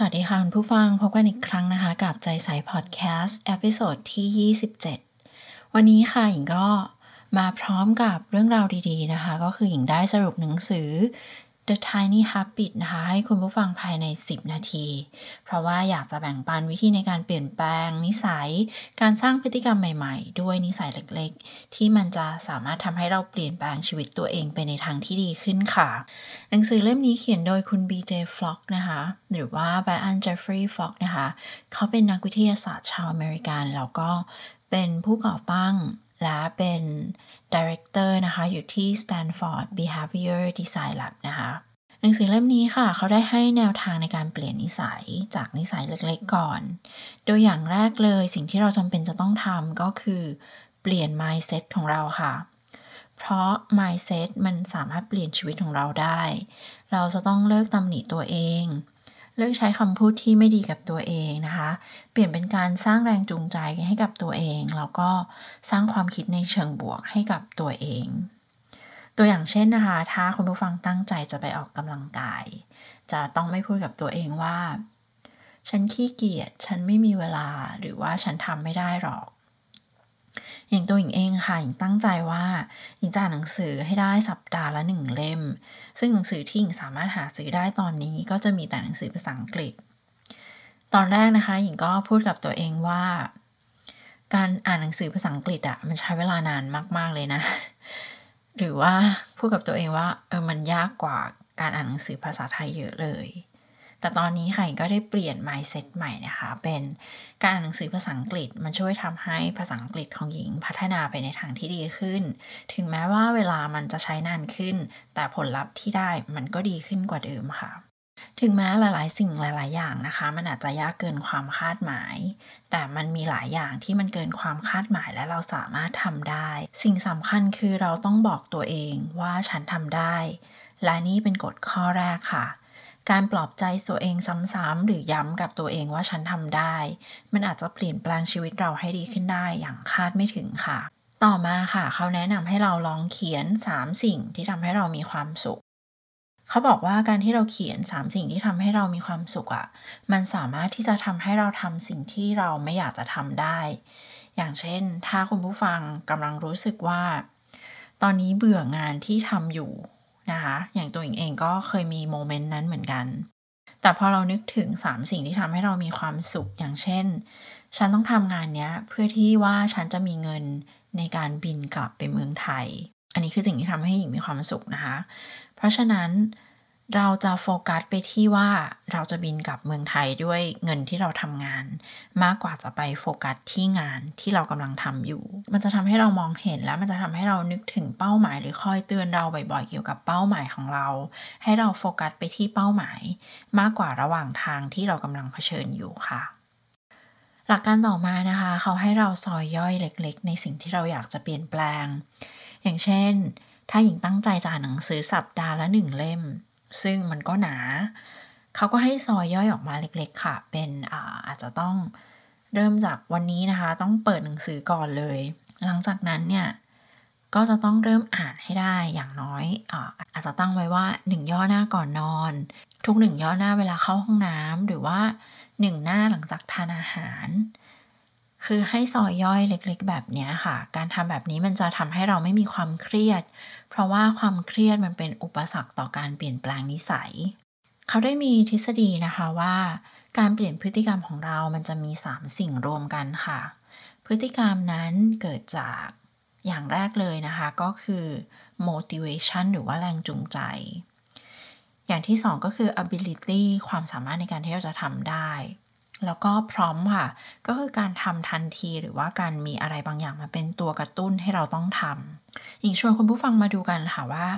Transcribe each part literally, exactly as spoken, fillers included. สวัสดีค่ะคุณผู้ฟังพบกันอีกครั้งนะคะกับใจใสพอดแคสต์เอพิโซดที่ยี่สิบเจ็ดวันนี้ค่ะหญิงก็มาพร้อมกับเรื่องราวดีๆนะคะก็คือหญิงได้สรุปหนังสือ The Tiny Habit นะคะให้คุณผู้ฟังภายในสิบนาทีเพราะว่าอยากจะแบ่งปันวิธีในการเปลี่ยนแปลงนิสัยการสร้างพฤติกรรมใหม่ๆด้วยนิสัยเล็กๆที่มันจะสามารถทำให้เราเปลี่ยนแปลงชีวิตตัวเองไปในทางที่ดีขึ้นค่ะหนังสือเล่มนี้เขียนโดยคุณ บี เจ Fogg นะคะหรือว่า Brian Jeffrey Fogg นะคะเขาเป็นนักวิทยาศาสตร์ชาวอเมริกันแล้วก็เป็นผู้ก่อตั้งและเป็น director นะคะอยู่ที่ Stanford Behavior Design Lab นะคะหนังสือเล่มนี้ค่ะเขาได้ให้แนวทางในการเปลี่ยนนิสัยจากนิสัยเล็กๆก่อนโดยอย่างแรกเลยสิ่งที่เราจำเป็นจะต้องทำก็คือเปลี่ยน mindset ของเราค่ะเพราะ mindset มันสามารถเปลี่ยนชีวิตของเราได้เราจะต้องเลิกตำหนิตัวเองเลิกใช้คำพูดที่ไม่ดีกับตัวเองนะคะเปลี่ยนเป็นการสร้างแรงจูงใจให้กับตัวเองแล้วก็สร้างความคิดในเชิงบวกให้กับตัวเองตัวอย่างเช่นนะคะถ้าคุณผู้ฟังตั้งใจจะไปออกกำลังกายจะต้องไม่พูดกับตัวเองว่าฉันขี้เกียจฉันไม่มีเวลาหรือว่าฉันทำไม่ได้หรอกอย่างตัวหญิงเองค่ะหญิงตั้งใจว่าหญิงจะอ่านหนังสือให้ได้สัปดาห์ละหนึ่งเล่มซึ่งหนังสือที่หญิงสามารถหาซื้อได้ตอนนี้ก็จะมีแต่หนังสือภาษาอังกฤษตอนแรกนะคะหญิงก็พูดกับตัวเองว่าการอ่านหนังสือภาษาอังกฤษอะมันใช้เวลานานมากๆเลยนะหรือว่าพูดกับตัวเองว่าเออมันยากกว่าการอ่านหนังสือภาษาไทยเยอะเลยแต่ตอนนี้ค่ะก็ได้เปลี่ยน mindset ใหม่นะคะเป็นการอ่านหนังสือภาษาอังกฤษมันช่วยทำให้ภาษาอังกฤษของหญิงพัฒนาไปในทางที่ดีขึ้นถึงแม้ว่าเวลามันจะใช้นานขึ้นแต่ผลลัพธ์ที่ได้มันก็ดีขึ้นกว่าเดิมค่ะถึงแม้หลายๆสิ่งหลายๆอย่างนะคะมันอาจจะยากเกินความคาดหมายแต่มันมีหลายอย่างที่มันเกินความคาดหมายและเราสามารถทำได้สิ่งสำคัญคือเราต้องบอกตัวเองว่าฉันทำได้และนี่เป็นกฎข้อแรกค่ะการปลอบใจตัวเองซ้ำๆหรือย้ำกับตัวเองว่าฉันทำได้มันอาจจะเปลี่ยนแปลงชีวิตเราให้ดีขึ้นได้อย่างคาดไม่ถึงค่ะต่อมาค่ะเขาแนะนำให้เราลองเขียนสามสิ่งที่ทำให้เรามีความสุขเขาบอกว่าการที่เราเขียนสามสิ่งที่ทำให้เรามีความสุขอ่ะมันสามารถที่จะทำให้เราทำสิ่งที่เราไม่อยากจะทำได้อย่างเช่นถ้าคุณผู้ฟังกำลังรู้สึกว่าตอนนี้เบื่องานที่ทำอยู่นะคะอย่างตัวเองเองก็เคยมีโมเมนต์นั้นเหมือนกันแต่พอเรานึกถึงสามสิ่งที่ทำให้เรามีความสุขอย่างเช่นฉันต้องทำงานเนี้ยเพื่อที่ว่าฉันจะมีเงินในการบินกลับไปเมืองไทยอันนี้คือสิ่งที่ทำให้หญิงมีความสุขนะคะเพราะฉะนั้นเราจะโฟกัสไปที่ว่าเราจะบินกลับเมืองไทยด้วยเงินที่เราทำงานมากกว่าจะไปโฟกัสที่งานที่เรากำลังทำอยู่มันจะทำให้เรามองเห็นและมันจะทำให้เรานึกถึงเป้าหมายหรือคอยเตือนเราบ่อยๆเกี่ยวกับเป้าหมายของเราให้เราโฟกัสไปที่เป้าหมายมากกว่าระหว่างทางที่เรากำลังเผชิญอยู่ค่ะหลักการต่อมานะคะเขาให้เราซอยย่อยเล็กๆในสิ่งที่เราอยากจะเปลี่ยนแปลงอย่างเช่นถ้าหญิงตั้งใจจะอ่านหนังสือสัปดาห์ละหนึ่งเล่มซึ่งมันก็หนาเขาก็ให้ซอยย่อยออกมาเล็กๆค่ะเป็นอ่าอาจจะต้องเริ่มจากวันนี้นะคะต้องเปิดหนังสือก่อนเลยหลังจากนั้นเนี่ยก็จะต้องเริ่มอ่านให้ได้อย่างน้อยอ่าอาจจะตั้งไว้ว่าหนึ่งย่อหน้าก่อนนอนทุกหนึ่งย่อหน้าเวลาเข้าห้องน้ำหรือว่าหนึ่งหน้าหลังจากทานอาหารคือให้ซอยย่อยเล็กๆแบบเนี้ยค่ะการทำแบบนี้มันจะทำให้เราไม่มีความเครียดเพราะว่าความเครียดมันเป็นอุปสรรคต่อการเปลี่ยนแปลงนิสัยเขาได้มีทฤษฎีนะคะว่าการเปลี่ยนพฤติกรรมของเรามันจะมีสามสิ่งรวมกันค่ะพฤติกรรมนั้นเกิดจากอย่างแรกเลยนะคะก็คือ motivation หรือว่าแรงจูงใจอย่างที่สองก็คือ ability ความสามารถในการที่เราจะทำได้แล้วก็พร้อมค่ะก็คือการทำทันทีหรือว่าการมีอะไรบางอย่างมาเป็นตัวกระตุ้นให้เราต้องทำหญิงชวนคุณผู้ฟังมาดูกันค่ะว่า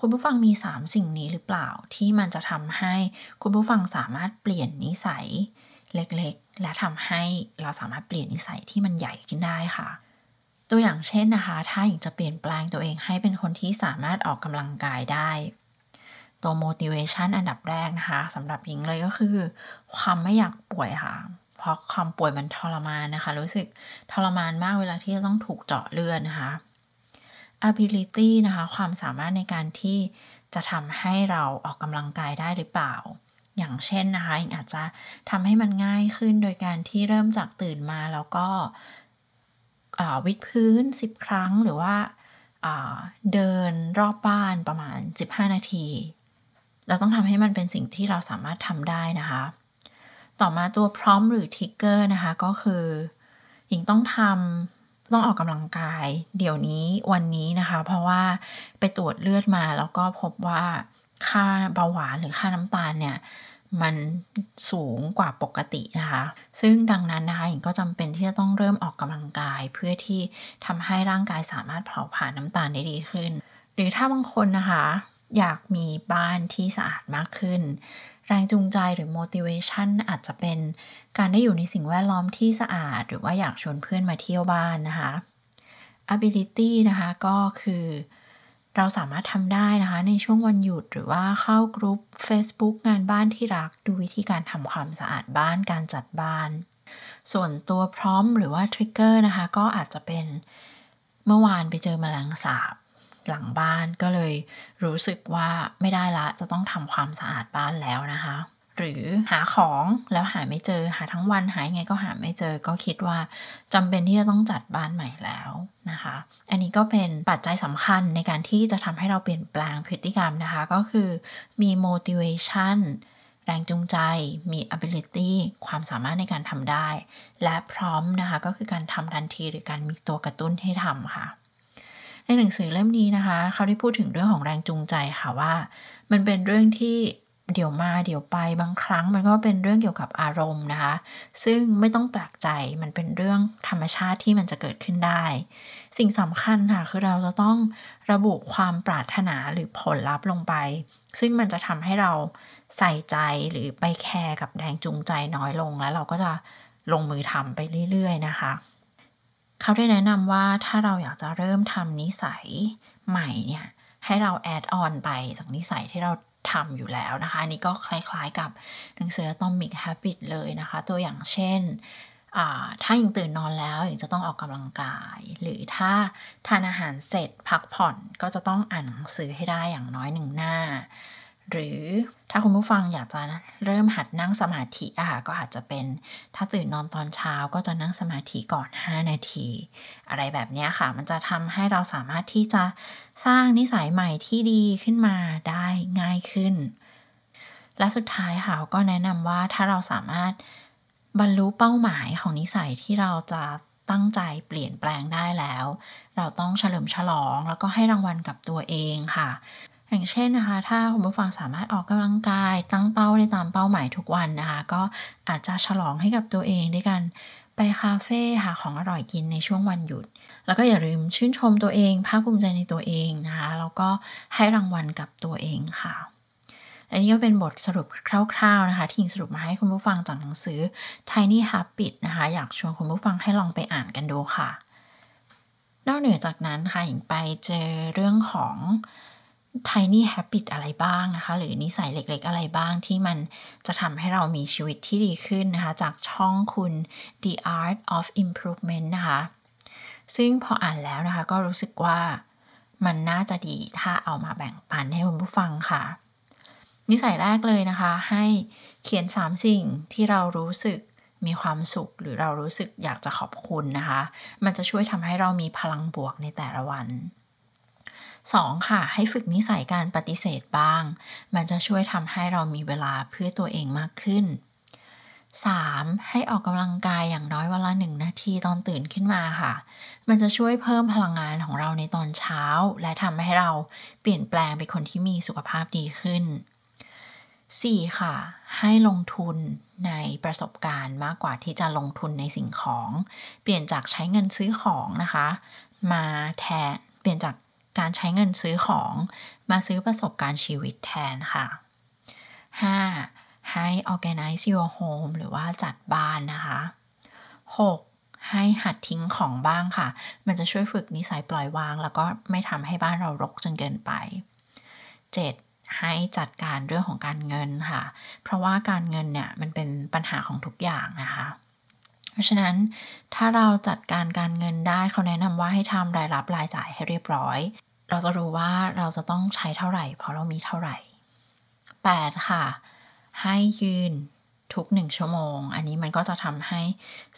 คุณผู้ฟังมีสามสิ่งนี้หรือเปล่าที่มันจะทำให้คุณผู้ฟังสามารถเปลี่ยนนิสัยเล็กๆและทำให้เราสามารถเปลี่ยนนิสัยที่มันใหญ่ขึ้นได้ค่ะตัวอย่างเช่นนะคะถ้าหญิงจะเปลี่ยนแปลงตัวเองให้เป็นคนที่สามารถออกกำลังกายได้ตัว motivation อันดับแรกนะคะสำหรับหญิงเลยก็คือความไม่อยากป่วยค่ะเพราะความป่วยมันทรมานนะคะรู้สึกทรมานมากเวลาที่จะต้องถูกเจาะเลือดนะคะ ability นะคะความสามารถในการที่จะทำให้เราออกกำลังกายได้หรือเปล่า อย่างเช่นนะคะอิงอาจจะทำให้มันง่ายขึ้นโดยการที่เริ่มจากตื่นมาแล้วก็วิดพื้นสิบครั้งหรือว่าเดินรอบบ้านประมาณสิบห้านาทีเราต้องทำให้มันเป็นสิ่งที่เราสามารถทำได้นะคะต่อมาตัวพร้อมหรือทริกเกอร์นะคะก็คือหญิงต้องทำต้องออกกำลังกายเดี๋ยวนี้วันนี้นะคะเพราะว่าไปตรวจเลือดมาแล้วก็พบว่าค่าเบาหวานหรือค่าน้ำตาลเนี่ยมันสูงกว่าปกตินะคะซึ่งดังนั้นนะคะหญิงก็จำเป็นที่จะต้องเริ่มออกกำลังกายเพื่อที่ทำให้ร่างกายสามารถเผาผลาญน้ำตาลได้ดีขึ้นหรือถ้าบางคนนะคะอยากมีบ้านที่สะอาดมากขึ้นแรงจูงใจหรือ motivation อาจจะเป็นการได้อยู่ในสิ่งแวดล้อมที่สะอาดหรือว่าอยากชวนเพื่อนมาเที่ยวบ้านนะคะ ability นะคะก็คือเราสามารถทำได้นะคะในช่วงวันหยุดหรือว่าเข้ากลุ่ม Facebook งานบ้านที่รักดูวิธีการทำความสะอาดบ้านการจัดบ้านส่วนตัวพร้อมหรือว่า trigger นะคะก็อาจจะเป็นเมื่อวานไปเจอแมลงสาบหลังบ้านก็เลยรู้สึกว่าไม่ได้ละจะต้องทำความสะอาดบ้านแล้วนะคะหรือหาของแล้วหาไม่เจอหาทั้งวันหายังไงก็หาไม่เจอก็คิดว่าจำเป็นที่จะต้องจัดบ้านใหม่แล้วนะคะอันนี้ก็เป็นปัจจัยสำคัญในการที่จะทำให้เราเปลี่ยนแปลงพฤติกรรมนะคะก็คือมี motivation แรงจูงใจมี ability ความสามารถในการทำได้และพร้อมนะคะก็คือการทำทันทีหรือการมีตัวกระตุ้นให้ทำค่ะในหนังสือเล่มนี้นะคะเขาได้พูดถึงเรื่องของแรงจูงใจค่ะว่ามันเป็นเรื่องที่เดี๋ยวมาเดี๋ยวไปบางครั้งมันก็เป็นเรื่องเกี่ยวกับอารมณ์นะคะซึ่งไม่ต้องแปลกใจมันเป็นเรื่องธรรมชาติที่มันจะเกิดขึ้นได้สิ่งสำคัญค่ะคือเราจะต้องระบุความปรารถนาหรือผลลัพธ์ลงไปซึ่งมันจะทำให้เราใส่ใจหรือไปแคร์กับแรงจูงใจน้อยลงแล้วเราก็จะลงมือทำไปเรื่อยๆนะคะเขาได้แนะนำว่าถ้าเราอยากจะเริ่มทำนิสัยใหม่เนี่ยให้เราแอดออนไปจากนิสัยที่เราทำอยู่แล้วนะคะนี่ก็คล้ายๆกับหนังสือ Atomic Habit เลยนะคะตัวอย่างเช่นถ้ายังตื่นนอนแล้วยังจะต้องออกกำลังกายหรือถ้าทานอาหารเสร็จพักผ่อนก็จะต้องอ่านหนังสือให้ได้อย่างน้อยหนึ่งหน้าหรือถ้าคุณผู้ฟังอยากจะเริ่มหัดนั่งสมาธิอ่ะก็อาจจะเป็นถ้าตื่นนอนตอนเช้าก็จะนั่งสมาธิก่อนห้านาทีอะไรแบบนี้ค่ะมันจะทำให้เราสามารถที่จะสร้างนิสัยใหม่ที่ดีขึ้นมาได้ง่ายขึ้นและสุดท้ายค่ะก็แนะนำว่าถ้าเราสามารถบรรลุเป้าหมายของนิสัยที่เราจะตั้งใจเปลี่ยนแปลงได้แล้วเราต้องเฉลิมฉลองแล้วก็ให้รางวัลกับตัวเองค่ะอย่างเช่นนะคะถ้าคุณผู้ฟังสามารถออกกำลังกายตั้งเป้าได้ตามเป้าหมายทุกวันนะคะก็อาจจะฉลองให้กับตัวเองด้วยกันไปคาเฟ่หาของอร่อยกินในช่วงวันหยุดแล้วก็อย่าลืมชื่นชมตัวเองภาคภูมิใจในตัวเองนะคะแล้วก็ให้รางวัลกับตัวเองค่ะและนี่ก็เป็นบทสรุปคร่าวๆนะคะที่สรุปมาให้คุณผู้ฟังจากหนังสือ Tiny Habit นะคะอยากชวนคุณผู้ฟังให้ลองไปอ่านกันดูค่ะนอกเหนือจากนั้นค่ะหญิงไปเจอเรื่องของtiny habit อะไรบ้างนะคะหรือนิสัยเล็กๆอะไรบ้างที่มันจะทำให้เรามีชีวิตที่ดีขึ้นนะคะจากช่องคุณ the art of improvement นะคะซึ่งพออ่านแล้วนะคะก็รู้สึกว่ามันน่าจะดีถ้าเอามาแบ่งปันให้คุณผู้ฟังค่ะนิสัยแรกเลยนะคะให้เขียนสามสิ่งที่เรารู้สึกมีความสุขหรือเรารู้สึกอยากจะขอบคุณนะคะมันจะช่วยทำให้เรามีพลังบวกในแต่ละวันสองค่ะให้ฝึกนิสัยการปฏิเสธบ้างมันจะช่วยทำให้เรามีเวลาเพื่อตัวเองมากขึ้นสามให้ออกกำลังกายอย่างน้อยวันละหนึ่งนาทีตอนตื่นขึ้นมาค่ะมันจะช่วยเพิ่มพลังงานของเราในตอนเช้าและทำให้เราเปลี่ยนแปลงเป็นคนที่มีสุขภาพดีขึ้นสี่ค่ะให้ลงทุนในประสบการณ์มากกว่าที่จะลงทุนในสิ่งของเปลี่ยนจากใช้เงินซื้อของนะคะมาแทนเปลี่ยนจากการใช้เงินซื้อของมาซื้อประสบการณ์ชีวิตแทนค่ะห้าให้ organize your home หรือว่าจัดบ้านนะคะหกให้หัดทิ้งของบ้างค่ะมันจะช่วยฝึกนิสัยปล่อยวางแล้วก็ไม่ทำให้บ้านเรารกจนเกินไปเจ็ดให้จัดการเรื่องของการเงินค่ะเพราะว่าการเงินเนี่ยมันเป็นปัญหาของทุกอย่างนะคะเพราะฉะนั้นถ้าเราจัดการการเงินได้เขาแนะนำว่าให้ทำรายรับรายจ่ายให้เรียบร้อยเราจะรู้ว่าเราจะต้องใช้เท่าไหร่เพราะเรามีเท่าไหร่แปดค่ะ ให้ยืนทุกหนึ่งชั่วโมงอันนี้มันก็จะทำให้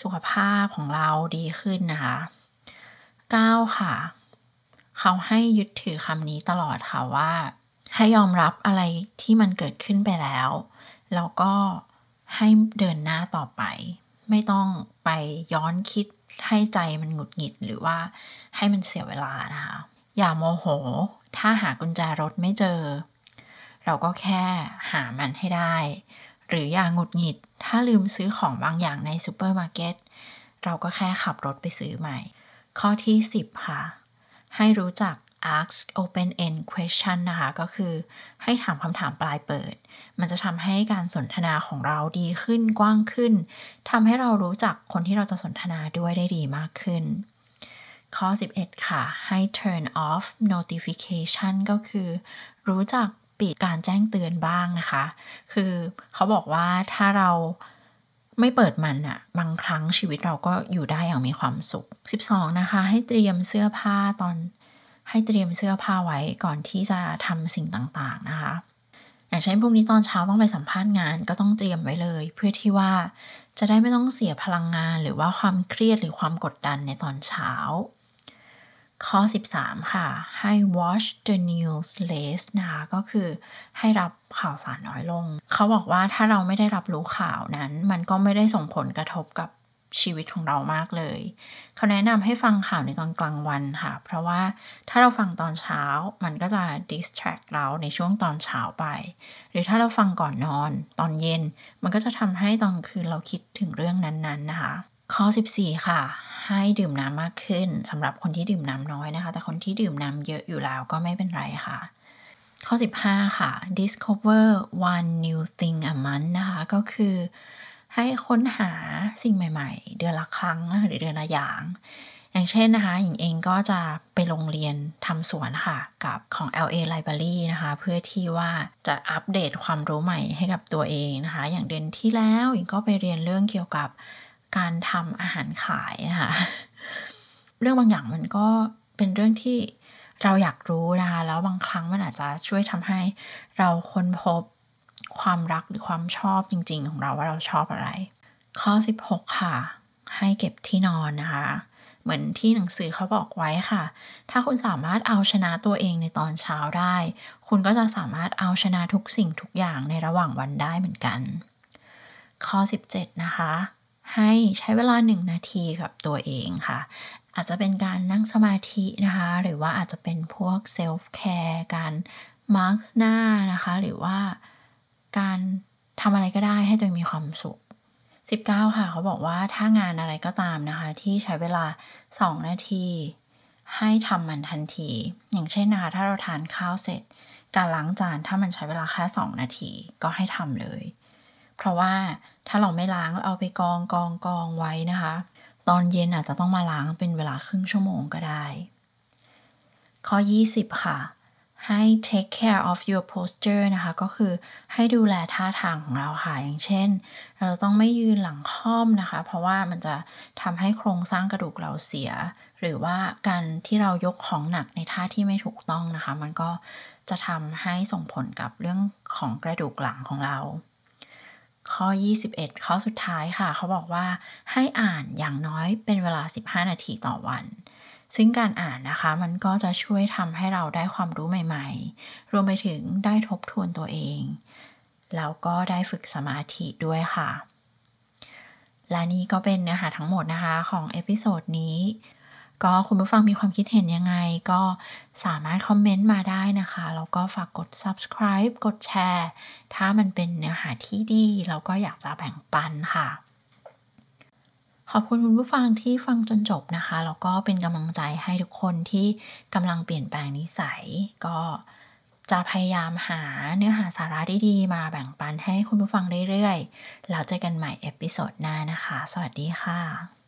สุขภาพของเราดีขึ้นนะคะเก้าค่ะเขาให้ยึดถือคำนี้ตลอดค่ะว่าให้ยอมรับอะไรที่มันเกิดขึ้นไปแล้วแล้วก็ให้เดินหน้าต่อไปไม่ต้องไปย้อนคิดให้ใจมันหงุดหงิดหรือว่าให้มันเสียเวลานะคะอย่าโมโหถ้าหากุญแจรถไม่เจอเราก็แค่หามันให้ได้หรืออย่าหงุดหงิดถ้าลืมซื้อของบางอย่างในซูเปอร์มาร์เก็ตเราก็แค่ขับรถไปซื้อใหม่ข้อที่สิบค่ะให้รู้จัก ask open end question นะคะก็คือให้ถามคำถามปลายเปิดมันจะทำให้การสนทนาของเราดีขึ้นกว้างขึ้นทำให้เรารู้จักคนที่เราจะสนทนาด้วยได้ดีมากขึ้นข้อสิบเอ็ดค่ะให้ turn off notification ก็คือรู้จักปิดการแจ้งเตือนบ้างนะคะคือเขาบอกว่าถ้าเราไม่เปิดมันอะบางครั้งชีวิตเราก็อยู่ได้อย่างมีความสุขสิบสองนะคะให้เตรียมเสื้อผ้าตอนให้เตรียมเสื้อผ้าไว้ก่อนที่จะทำสิ่งต่างๆนะคะอย่างเช่นพรุ่งนี้ตอนเช้าต้องไปสัมภาษณ์งานก็ต้องเตรียมไว้เลยเพื่อที่ว่าจะได้ไม่ต้องเสียพลังงานหรือว่าความเครียดหรือความกดดันในตอนเช้าข้อสิบสามค่ะให้ watch the news less นะคะก็คือให้รับข่าวสารน้อยลงเขาบอกว่าถ้าเราไม่ได้รับรู้ข่าวนั้นมันก็ไม่ได้ส่งผลกระทบกับชีวิตของเรามากเลยเขาแนะนำให้ฟังข่าวในตอนกลางวันค่ะเพราะว่าถ้าเราฟังตอนเช้ามันก็จะ distract เราในช่วงตอนเช้าไปหรือถ้าเราฟังก่อนนอนตอนเย็นมันก็จะทำให้ตอนคืนเราคิดถึงเรื่องนั้นๆนะคะข้อสิบสี่ค่ะให้ดื่มน้ำมากขึ้นสำหรับคนที่ดื่มน้ำน้อยนะคะแต่คนที่ดื่มน้ำเยอะอยู่แล้วก็ไม่เป็นไรค่ะข้อสิบห้าค่ะ discover one new thing a month นะคะก็คือให้ค้นหาสิ่งใหม่ๆเดือนละครั้งนะคะหรือเดือนละอย่างอย่างเช่นนะคะหญิงเองก็จะไปลงเรียนทำสวนค่ะกับของ แอล เอ Library นะคะเพื่อที่ว่าจะอัปเดตความรู้ใหม่ให้กับตัวเองนะคะอย่างเดือนที่แล้วหญิงก็ไปเรียนเรื่องเกี่ยวกับการทำอาหารขายนะคะเรื่องบางอย่างมันก็เป็นเรื่องที่เราอยากรู้นะคะแล้วบางครั้งมันอาจจะช่วยทำให้เราค้นพบความรักหรือความชอบจริงๆของเราว่าเราชอบอะไรข้อสิบหกค่ะให้เก็บที่นอนนะคะเหมือนที่หนังสือเขาบอกไว้ค่ะถ้าคุณสามารถเอาชนะตัวเองในตอนเช้าได้คุณก็จะสามารถเอาชนะทุกสิ่งทุกอย่างในระหว่างวันได้เหมือนกันข้อสิบเจ็ดนะคะให้ใช้เวลาหนึ่งนาทีกับตัวเองค่ะอาจจะเป็นการนั่งสมาธินะคะหรือว่าอาจจะเป็นพวกเซลฟ์แคร์การมาร์คหน้านะคะหรือว่าการทำอะไรก็ได้ให้ตัวเองมีความสุขสิบเก้าค่ะเขาบอกว่าถ้างานอะไรก็ตามนะคะที่ใช้เวลาสองนาทีให้ทำมันทันทีอย่างเช่นนะคะถ้าเราทานข้าวเสร็จการล้างจานถ้ามันใช้เวลาแค่สองนาทีก็ให้ทำเลยเพราะว่าถ้าเราไม่ล้างเราเอาไปกองกองกองไว้นะคะตอนเย็นอาจจะต้องมาล้างเป็นเวลาครึ่งชั่วโมงก็ได้ข้อยี่สิบค่ะให้ take care of your posture นะคะก็คือให้ดูแลท่าทางของเราค่ะอย่างเช่นเราต้องไม่ยืนหลังค่อมนะคะเพราะว่ามันจะทำให้โครงสร้างกระดูกเราเสียหรือว่าการที่เรายกของหนักในท่าที่ไม่ถูกต้องนะคะมันก็จะทำให้ส่งผลกับเรื่องของกระดูกหลังของเราข้อยี่สิบเอ็ดข้อสุดท้ายค่ะเขาบอกว่าให้อ่านอย่างน้อยเป็นเวลาสิบห้านาทีต่อวันซึ่งการอ่านนะคะมันก็จะช่วยทำให้เราได้ความรู้ใหม่ๆรวมไปถึงได้ทบทวนตัวเองแล้วก็ได้ฝึกสมาธิด้วยค่ะและนี่ก็เป็นเนื้อหาทั้งหมดนะคะของเอพิโซดนี้ก็คุณผู้ฟังมีความคิดเห็นยังไงก็สามารถคอมเมนต์มาได้นะคะแล้วก็ฝากกด subscribe กดแชร์ถ้ามันเป็นเนื้อหาที่ดีเราก็อยากจะแบ่งปันค่ะขอบคุณคุณผู้ฟังที่ฟังจนจบนะคะแล้วก็เป็นกำลังใจให้ทุกคนที่กำลังเปลี่ยนแปลงนิสัยก็จะพยายามหาเนื้อหาสาระดีๆมาแบ่งปันให้คุณผู้ฟังเรื่อยๆแล้วเจอกันใหม่เอพิโซดหน้านะคะสวัสดีค่ะ